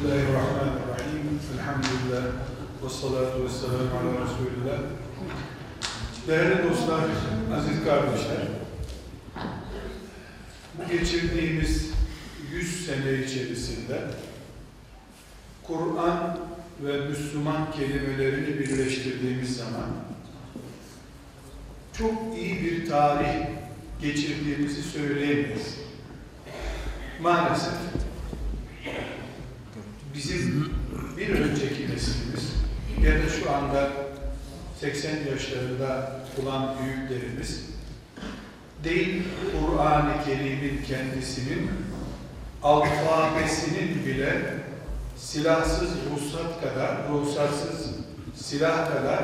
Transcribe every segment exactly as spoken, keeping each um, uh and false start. Bismillahirrahmanirrahim. Elhamdülillah. Ve salatu ve selamu ala Resulillah. Değerli dostlar, aziz kardeşler, bu geçirdiğimiz yüz sene içerisinde Kur'an ve Müslüman kelimelerini birleştirdiğimiz zaman çok iyi bir tarih geçirdiğimizi söyleyemeyiz. Maalesef bizim bir önceki neslimiz ya da şu anda seksen yaşlarında olan büyüklerimiz değil Kur'an-ı Kerim'in kendisinin alfabesinin bile silahsız ruhsat kadar, ruhsatsız silah kadar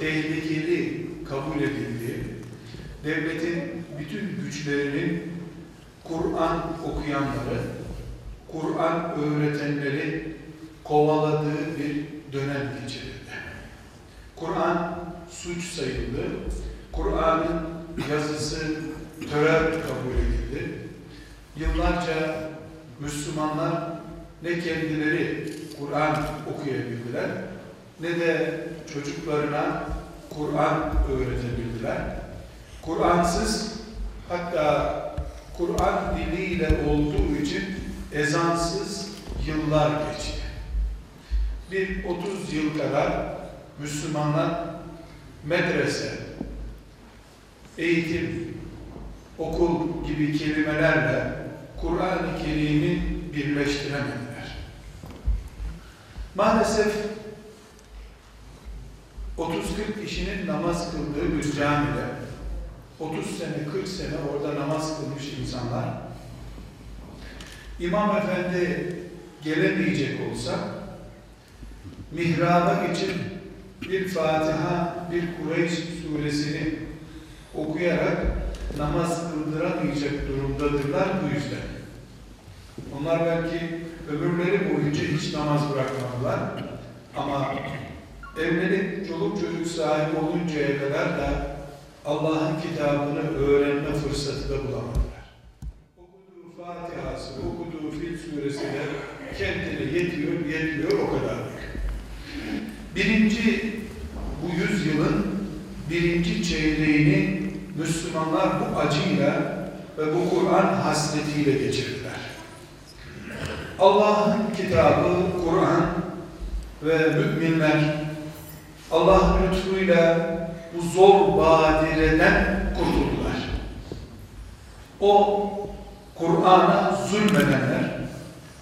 tehlikeli kabul edildiği, devletin bütün güçlerinin Kur'an okuyanları, Kur'an öğretenleri kovaladığı bir dönem geçirildi. Kur'an suç sayıldı, Kur'an'ın yazısı terör kabul edildi. Yıllarca Müslümanlar ne kendileri Kur'an okuyabildiler, ne de çocuklarına Kur'an öğretebildiler. Kur'ansız, hatta Kur'an diliyle olduğu için ezansız yıllar geçti. Bir otuz yıl kadar Müslümanlar medrese, eğitim, okul gibi kelimelerle Kur'an-ı Kerim'i birleştiremediler. Maalesef otuz kırk kişinin namaz kıldığı bir camide otuz sene, kırk sene orada namaz kılmış insanlar, İmam Efendi gelemeyecek olsa mihraba geçip bir Fatiha, bir Kureyş suresini okuyarak namaz kıldıramayacak durumdadırlar bu yüzden. Onlar belki ömürleri boyunca hiç namaz bırakmadılar ama evlenip çoluk çocuk sahibi oluncaya kadar da Allah'ın kitabını öğrenme fırsatı da bulamadılar. Okuduğu Fatiha'sı, okuduğu Fil suresi de kendine yetiyor, yetiyor o kadarlık. Birinci, bu yüzyılın birinci çeyreğini Müslümanlar bu acıyla ve bu Kur'an hasretiyle geçirdiler. Allah'ın kitabı Kur'an ve müminler Allah'ın lütfuyla bu zor badireden kurtuldular. O Kur'an'a zulmedenler,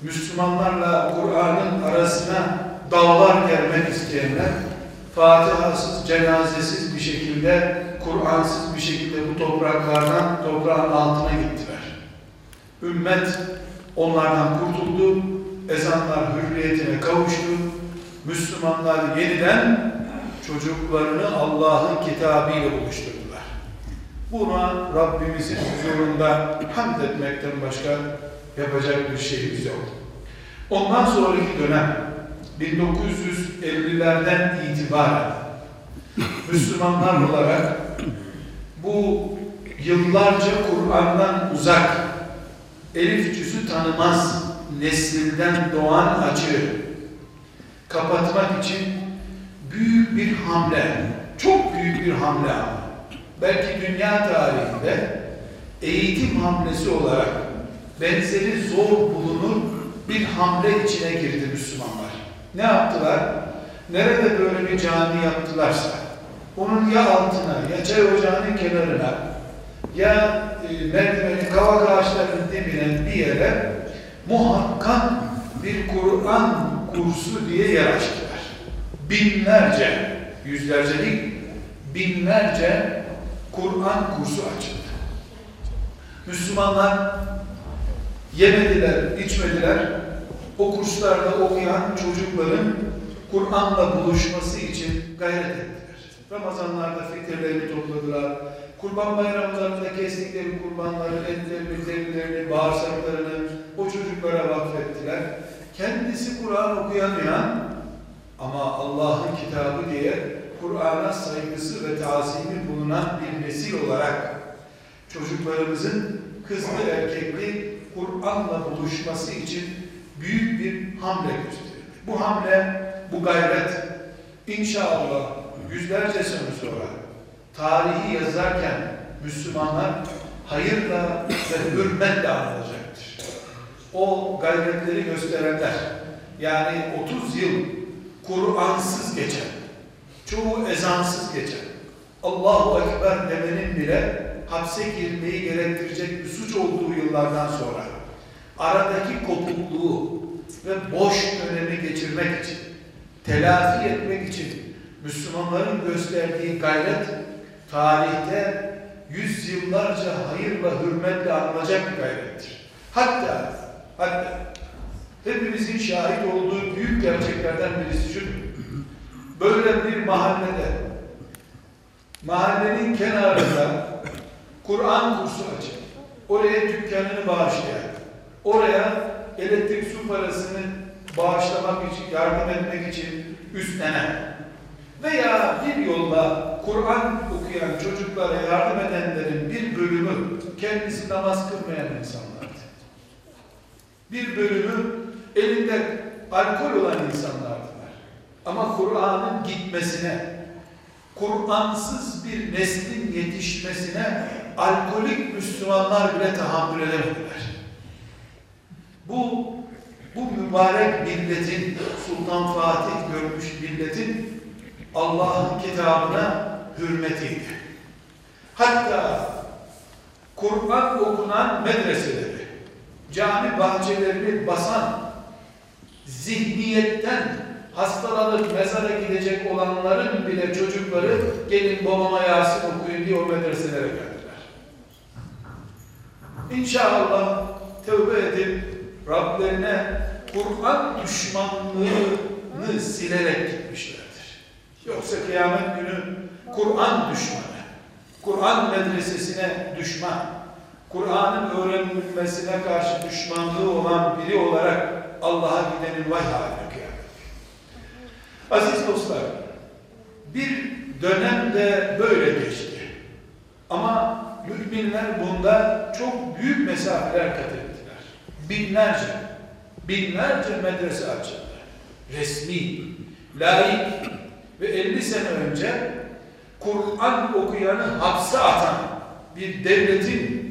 Müslümanlarla Kur'an'ın arasına dağlar gelmek isteyenler, Fatihasız, cenazesiz bir şekilde, Kur'ansız bir şekilde bu topraklardan, toprağın altına gittiler. Ümmet onlardan kurtuldu, ezanlar hürriyetine kavuştu, Müslümanlar yeniden çocuklarını Allah'ın kitabıyla buluşturdular. Buna Rabbimizin huzurunda hamd etmekten başka yapacak bir şeyimiz yok. Ondan sonraki dönem bin dokuz yüz ellilerden itibaren Müslümanlar olarak bu yıllarca Kur'an'dan uzak, elif cüzü tanımaz neslinden doğan açığı kapatmak için büyük bir hamle, çok büyük bir hamle. Belki dünya tarihinde eğitim hamlesi olarak benzeri zor bulunur bir hamle içine girdi Müslümanlar. Ne yaptılar? Nerede böyle bir cami yaptılarsa, onun ya altına, ya çay ocağının kenarına, ya merdivenin, kavak ağaçlarının dibine bir yere muhakkak bir Kur'an kursu diye yer açtı. Binlerce, yüzlerce değil, binlerce Kur'an kursu açıldı. Müslümanlar yemediler, içmediler. O kurslarda okuyan çocukların Kur'an'la buluşması için gayret ettiler. Ramazanlarda fitrelerini topladılar. Kurban bayramlarında kestikleri kurbanları, etlerini, derilerini, bağırsaklarını o çocuklara vakfettiler. Kendisi Kur'an okuyamayan ama Allah'ın kitabı diye Kur'an'a saygısı ve tazimi bulunan bir nesil olarak çocuklarımızın kızlı erkekli Kur'an'la buluşması için büyük bir hamle gösterir. Bu hamle, bu gayret inşallah yüzlerce sene sonra tarihi yazarken Müslümanlar hayırla ve hürmetle anılacaktır. O gayretleri gösterenler, yani otuz yıl Kur'ansız geçen, çoğu ezansız geçen, Allahu Ekber demenin bile hapse girmeyi gerektirecek bir suç olduğu yıllardan sonra aradaki kopukluğu ve boş dönemi geçirmek için, telafi etmek için Müslümanların gösterdiği gayret tarihte yüzyıllarca hayırla hürmetle anılacak bir gayrettir. Hatta, hatta hepimizin şahit olduğu büyük gerçeklerden birisi şu: böyle bir mahallede, mahallenin kenarında Kur'an kursu açıp, oraya dükkanını bağışlayan, oraya elektrik su parasını bağışlamak için, yardım etmek için üstlenen veya bir yolla Kur'an okuyan çocuklara yardım edenlerin bir bölümü kendisi namaz kılmayan insanlardı. Bir bölümü elinde alkol olan insanlardılar. Ama Kur'an'ın gitmesine, Kur'ansız bir neslin yetişmesine alkolik Müslümanlar bile tahammül edemediler. Bu, bu mübarek milletin, Sultan Fatih görmüş milletin Allah'ın kitabına hürmetiydi. Hatta Kur'an okunan medreseleri, cami bahçelerini basan, zihniyetten hastalanıp mezara gidecek olanların bile çocukları gelin babama Yasin okuyun diye o medreselere geldiler. İnşallah tövbe edip Rablerine Kur'an düşmanlığını silerek gitmişlerdir. Yoksa kıyamet günü Kur'an düşmanı, Kur'an medresesine düşman, Kur'an'ın öğrenilmesine karşı düşmanlığı olan biri olarak Allah'a gidenin vay haline kıyamet. Aziz dostlar, bir dönem de böyle geçti. Ama müminler bunda çok büyük mesafeler kat ettiler. Binlerce, binlerce medrese açıldı. Resmi, laik ve elli sene önce Kur'an okuyanı hapse atan bir devletin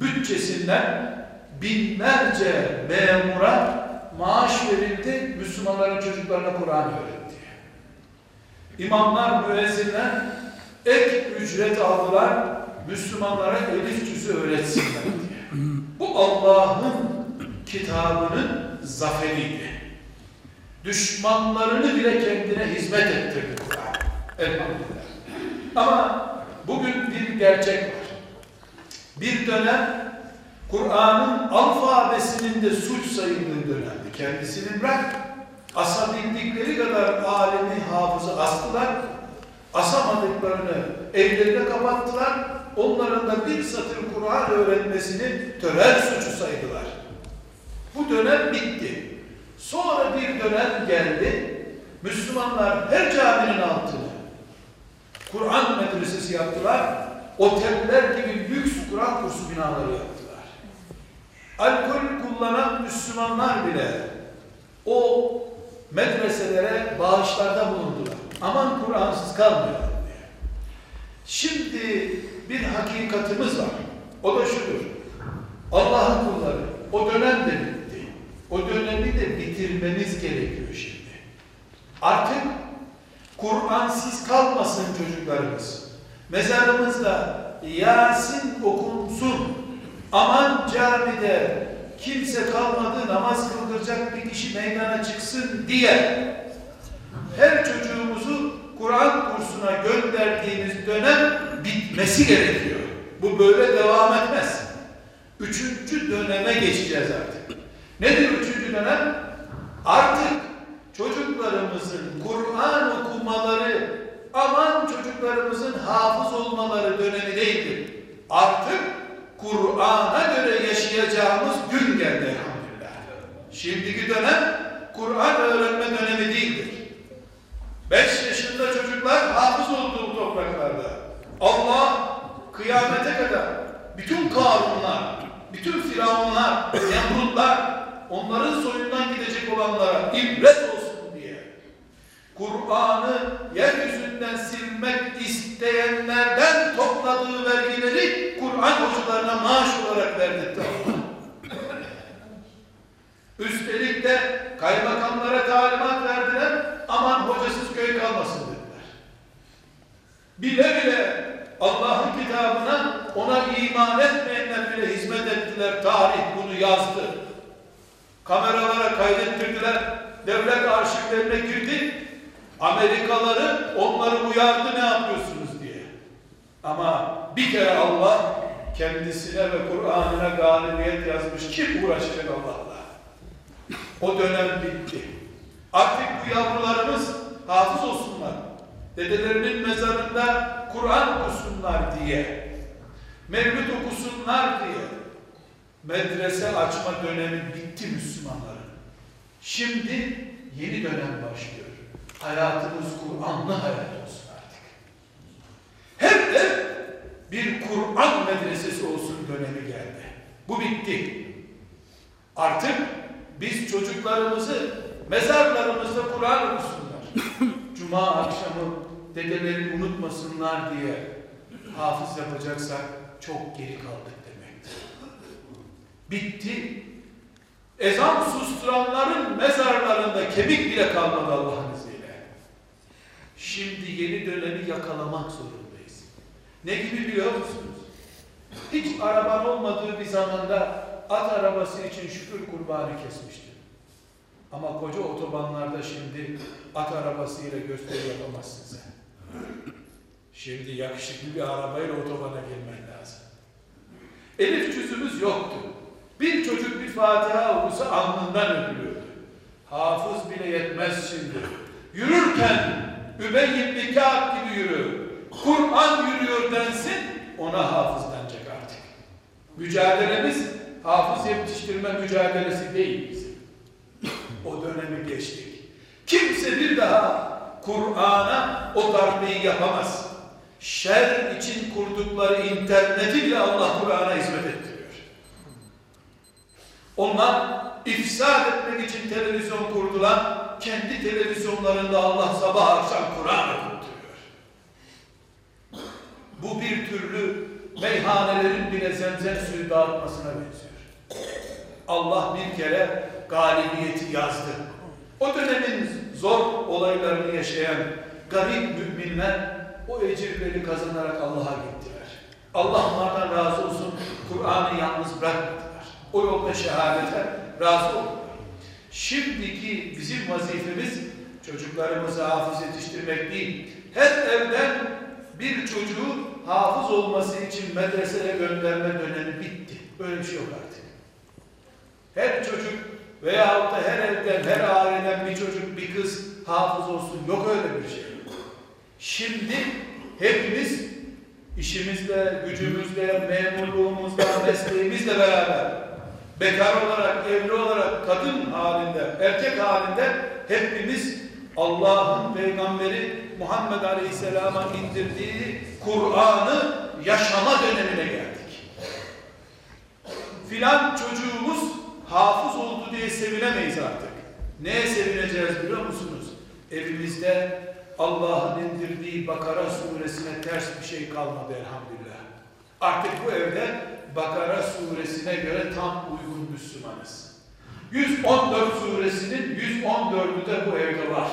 bütçesinden binlerce memura maaş verildi, Müslümanların çocuklarına Kur'an öğretti. İmamlar, müezzinler ek ücret aldılar, Müslümanlara elif cüzü öğretsinler diye. Bu Allah'ın kitabının zaferiydi. Düşmanlarını bile kendine hizmet ettirdi Kur'an. Elhamdülillah. Ama bugün bir gerçek var. Bir dönem Kur'an'ın alfabesinin de suç sayıldığı dönemdi. Kendisini bırak. Asabildikleri kadar alemi hafızı astılar, asamadıklarını evlerine kapattılar, onların da bir satır Kur'an öğrenmesini törel suçu saydılar. Bu dönem bitti. Sonra bir dönem geldi, Müslümanlar her caminin altını Kur'an medresesi yaptılar, oteller gibi lüks Kur'an kursu binaları yaptılar. Alkol kullanan Müslümanlar bile o medreselere bağışlarda bulundular. Aman Kur'ansız kalmayalım diye. Şimdi bir hakikatimiz var. O da şudur: Allah'ın kulları. O dönem de bitti. O dönemi de bitirmemiz gerekiyor şimdi. Artık Kur'ansız kalmasın çocuklarımız. Mezarımızda Yasin okunsun. Aman camide kimse kalmadı, namaz kıldıracak bir kişi meydana çıksın diye her çocuğumuzu Kur'an kursuna gönderdiğimiz dönem bitmesi gerekiyor. Bu böyle devam etmez. Üçüncü döneme geçeceğiz artık. Nedir üçüncü dönem? Artık çocuklarımızın Kur'an okumaları, aman çocuklarımızın hafız olmaları dönemi değildir. Artık Kur'an'a göre yaşayacağımız gün geldi elhamdülillah. Şimdiki dönem Kur'an öğrenme dönemi değildir. Beş yaşında çocuklar hafız olduğu topraklarda. Allah kıyamete kadar bütün Karunlar, bütün Firavunlar, Nemrutlar, onların soyundan gidecek olanlar ibret olsun diye Kur'an'ı yeryüzünden silmek isteyenlerden topladığı vergileri Kur'an hocalarına maaş olarak verdirdi. Üstelik de kaymakamlara talimat verdiler, aman hocasız köy kalmasın dediler. Bile bile Allah'ın kitabına, ona iman etmeyenler bile hizmet ettiler. Tarih bunu yazdı. Kameralara kaydettirdiler. Devlet arşivlerine girdi. Amerikaları onları uyardı, ne yapıyorsunuz diye. Ama bir kere Allah kendisine ve Kur'an'ına galibiyet yazmış. Kim uğraşacak Allah'la? O dönem bitti. Artık bu yavrularımız hafız olsunlar. Dedelerinin mezarında Kur'an okusunlar diye, mevlüt okusunlar diye medrese açma dönemi bitti Müslümanların. Şimdi yeni dönem başlıyor. Hayatımız Kur'an'lı hayat olsun artık. Hem de bir Kur'an medresesi olsun dönemi geldi. Bu bitti. Artık biz çocuklarımızı mezarlarımızda Kur'an okusunlar. Cuma akşamı dedeleri unutmasınlar diye hafız yapacaksak çok geri kaldık demektir. Bitti. Ezan susturanların mezarlarında kemik bile kalmadı Allah'ın izniyle. Şimdi yeni dönemi yakalamak zorundayız. Ne gibi biliyor musunuz? Hiç araban olmadığı bir zamanda at arabası için şükür kurbanı kesmiştim. Ama koca otobanlarda şimdi at arabasıyla gösteri yapamazsın sen. Şimdi yakışıklı bir arabayla otobana girmen lazım. Elif cüzümüz yoktu. Bir çocuk bir Fatiha okusa alnından öpülüyordu. Hafız bile yetmez şimdi. Yürürken Übey ibn Kâb gibi yürü. Kur'an yürüyor densin, ona hafız denecek artık. Mücadelemiz hafız yetiştirme mücadelesi değil bizim. O dönemi geçtik. Kimse bir daha Kur'an'a o darbeyi yapamaz. Şer için kurdukları interneti bile Allah Kur'an'a hizmet ettiriyor. Onlar ifsad etmek için televizyon kurdular. Kendi televizyonlarında Allah sabah akşam Kur'an okutuyor. Bu bir türlü meyhanelerin bile zemzem suyu dağıtmasına benziyor. Allah bir kere galibiyeti yazdı. O dönemin zor olaylarını yaşayan garip müminler o ecirleri kazanarak Allah'a gittiler. Allah onlardan razı olsun, Kur'an'ı yalnız bırakmadılar. O yolda şehadete razı oldular. Şimdiki bizim vazifemiz çocuklarımızı hafız yetiştirmek değil. Her evden bir çocuğu hafız olması için medreseye gönderme dönemi bitti. Böyle bir şey yok artık. Her çocuk veyahut da her evden, her aileden bir çocuk, bir kız hafız olsun. Yok öyle bir şey. Şimdi hepimiz işimizle, gücümüzle, memurluğumuzla, mesleğimizle beraber bekar olarak, evli olarak, kadın halinde, erkek halinde hepimiz Allah'ın Peygamberi Muhammed Aleyhisselam'a indirdiği Kur'an'ı yaşama dönemine geldik. Filan çocuğumuz hafız oldu diye sevinemeyiz artık. Neye sevineceğiz biliyor musunuz? Evimizde Allah'ın indirdiği Bakara suresine ters bir şey kalmadı elhamdülillah. Artık bu evde Bakara suresine göre tam uygun Müslümanız. yüz on dört suresinin yüz on dördü de bu evde var.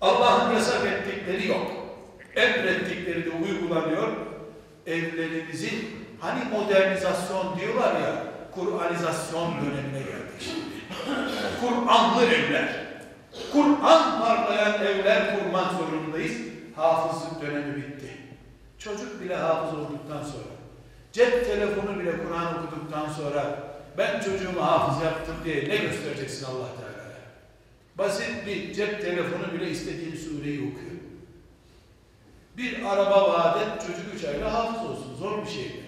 Allah'ın yasak ettikleri yok. Emrettikleri de uygulanıyor. Evlerimizin hani modernizasyon diyorlar ya, Kur'anizasyon dönemine geldik şimdi. Kur'anlı evler, Kur'an parlayan evler kurmak zorundayız. Hafızlık dönemi bitti. Çocuk bile hafız olduktan sonra, cep telefonu bile Kur'an okuduktan sonra ben çocuğumu hafız yaptım diye ne göstereceksin Allah Teala'ya? Basit bir cep telefonu bile istediğin sureyi okuyor. Bir araba vaat et, çocuk üç ayda hafız olsun. Zor bir şey değil.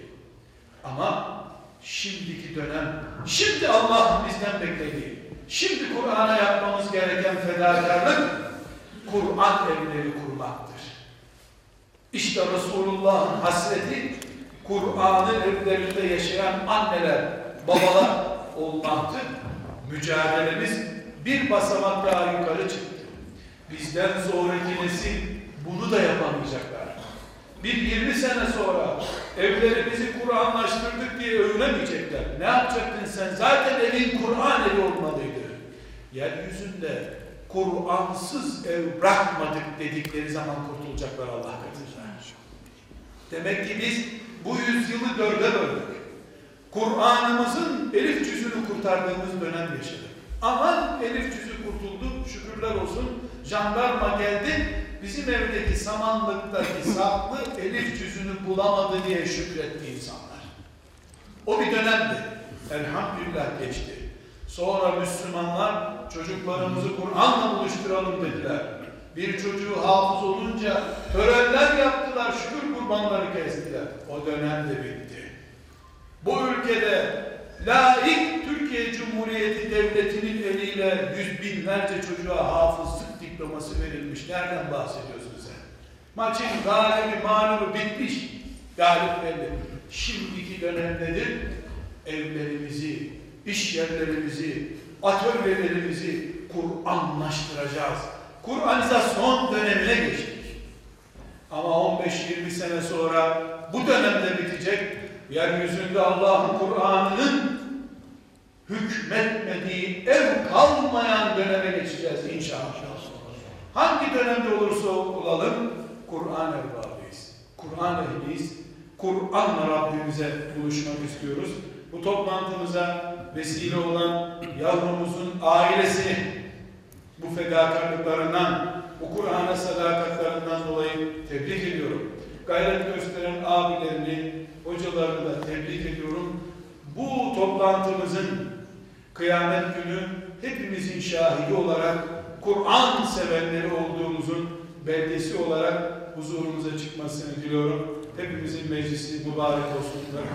Ama şimdiki dönem, şimdi Allah'ın bizden beklediği, şimdi Kur'an'a yapmamız gereken fedakarlık, Kur'an evleri kurmaktır. İşte Resulullah'ın hasreti, Kur'an'ın evlerinde yaşayan anneler, babalar olmaktır. Mücadelemiz bir basamak daha yukarı çıktı. Bizden sonraki nesil bunu da yapamayacaklar. Bir yirmi sene sonra evlerimizi Kur'anlaştırdık diye övünemeyecekler. Ne yapacaktın sen? Zaten evin Kur'an evi olmalıydı. Yeryüzünde Kur'ansız ev bırakmadık dedikleri zaman kurtulacaklar Allah katında. Demek ki biz bu yüzyılı dörde böldük. Kur'an'ımızın elif cüzünü kurtardığımız dönem yaşadık. Aman elif cüzü kurtuldu, şükürler olsun. Jandarma geldi, bizim evdeki samanlıktaki saklı elif cüzünü bulamadı diye şükretti insanlar. O bir dönemdi. Elhamdülillah geçti. Sonra Müslümanlar çocuklarımızı Kur'an'la buluşturalım dediler. Bir çocuğu hafız olunca törenler yaptılar, şükür kurbanları kestiler. O dönem de bitti. Bu ülkede laik Türkiye Cumhuriyeti Devleti'nin eliyle yüz binlerce çocuğa hafızlık diploması verilmiş. Nereden bahsediyorsun sen? Maçın galibi mağlubu bitmiş. Galip belli. Şimdiki dönemdedir. Evlerimizi, iş yerlerimizi, atölyelerimizi Kur'anlaştıracağız. Kur'anizasyon dönemine geçtik. Ama on beş yirmi sene sonra bu dönemde bitecek. Yeryüzünde Allah'ın Kur'an'ının hükmetmediği ev kalmayan döneme geçeceğiz inşallah. Hangi dönemde olursa olalım Kur'an evladıyız. Kur'an ehliyiz. Kur'an'la Rabbimize buluşmak istiyoruz. Bu toplantımıza vesile olan yavrumuzun ailesini bu fedakarlıklarından, bu Kur'an'a sadakatlerinden dolayı tebrik ediyorum. Gayret gösteren abilerini, hocalarını da tebrik ediyorum. Bu toplantımızın kıyamet günü hepimizin şahidi olarak Kur'an sevenleri olduğumuzun belgesi olarak huzurumuza çıkmasını diliyorum. Hepimizin meclisi mübarek olsun.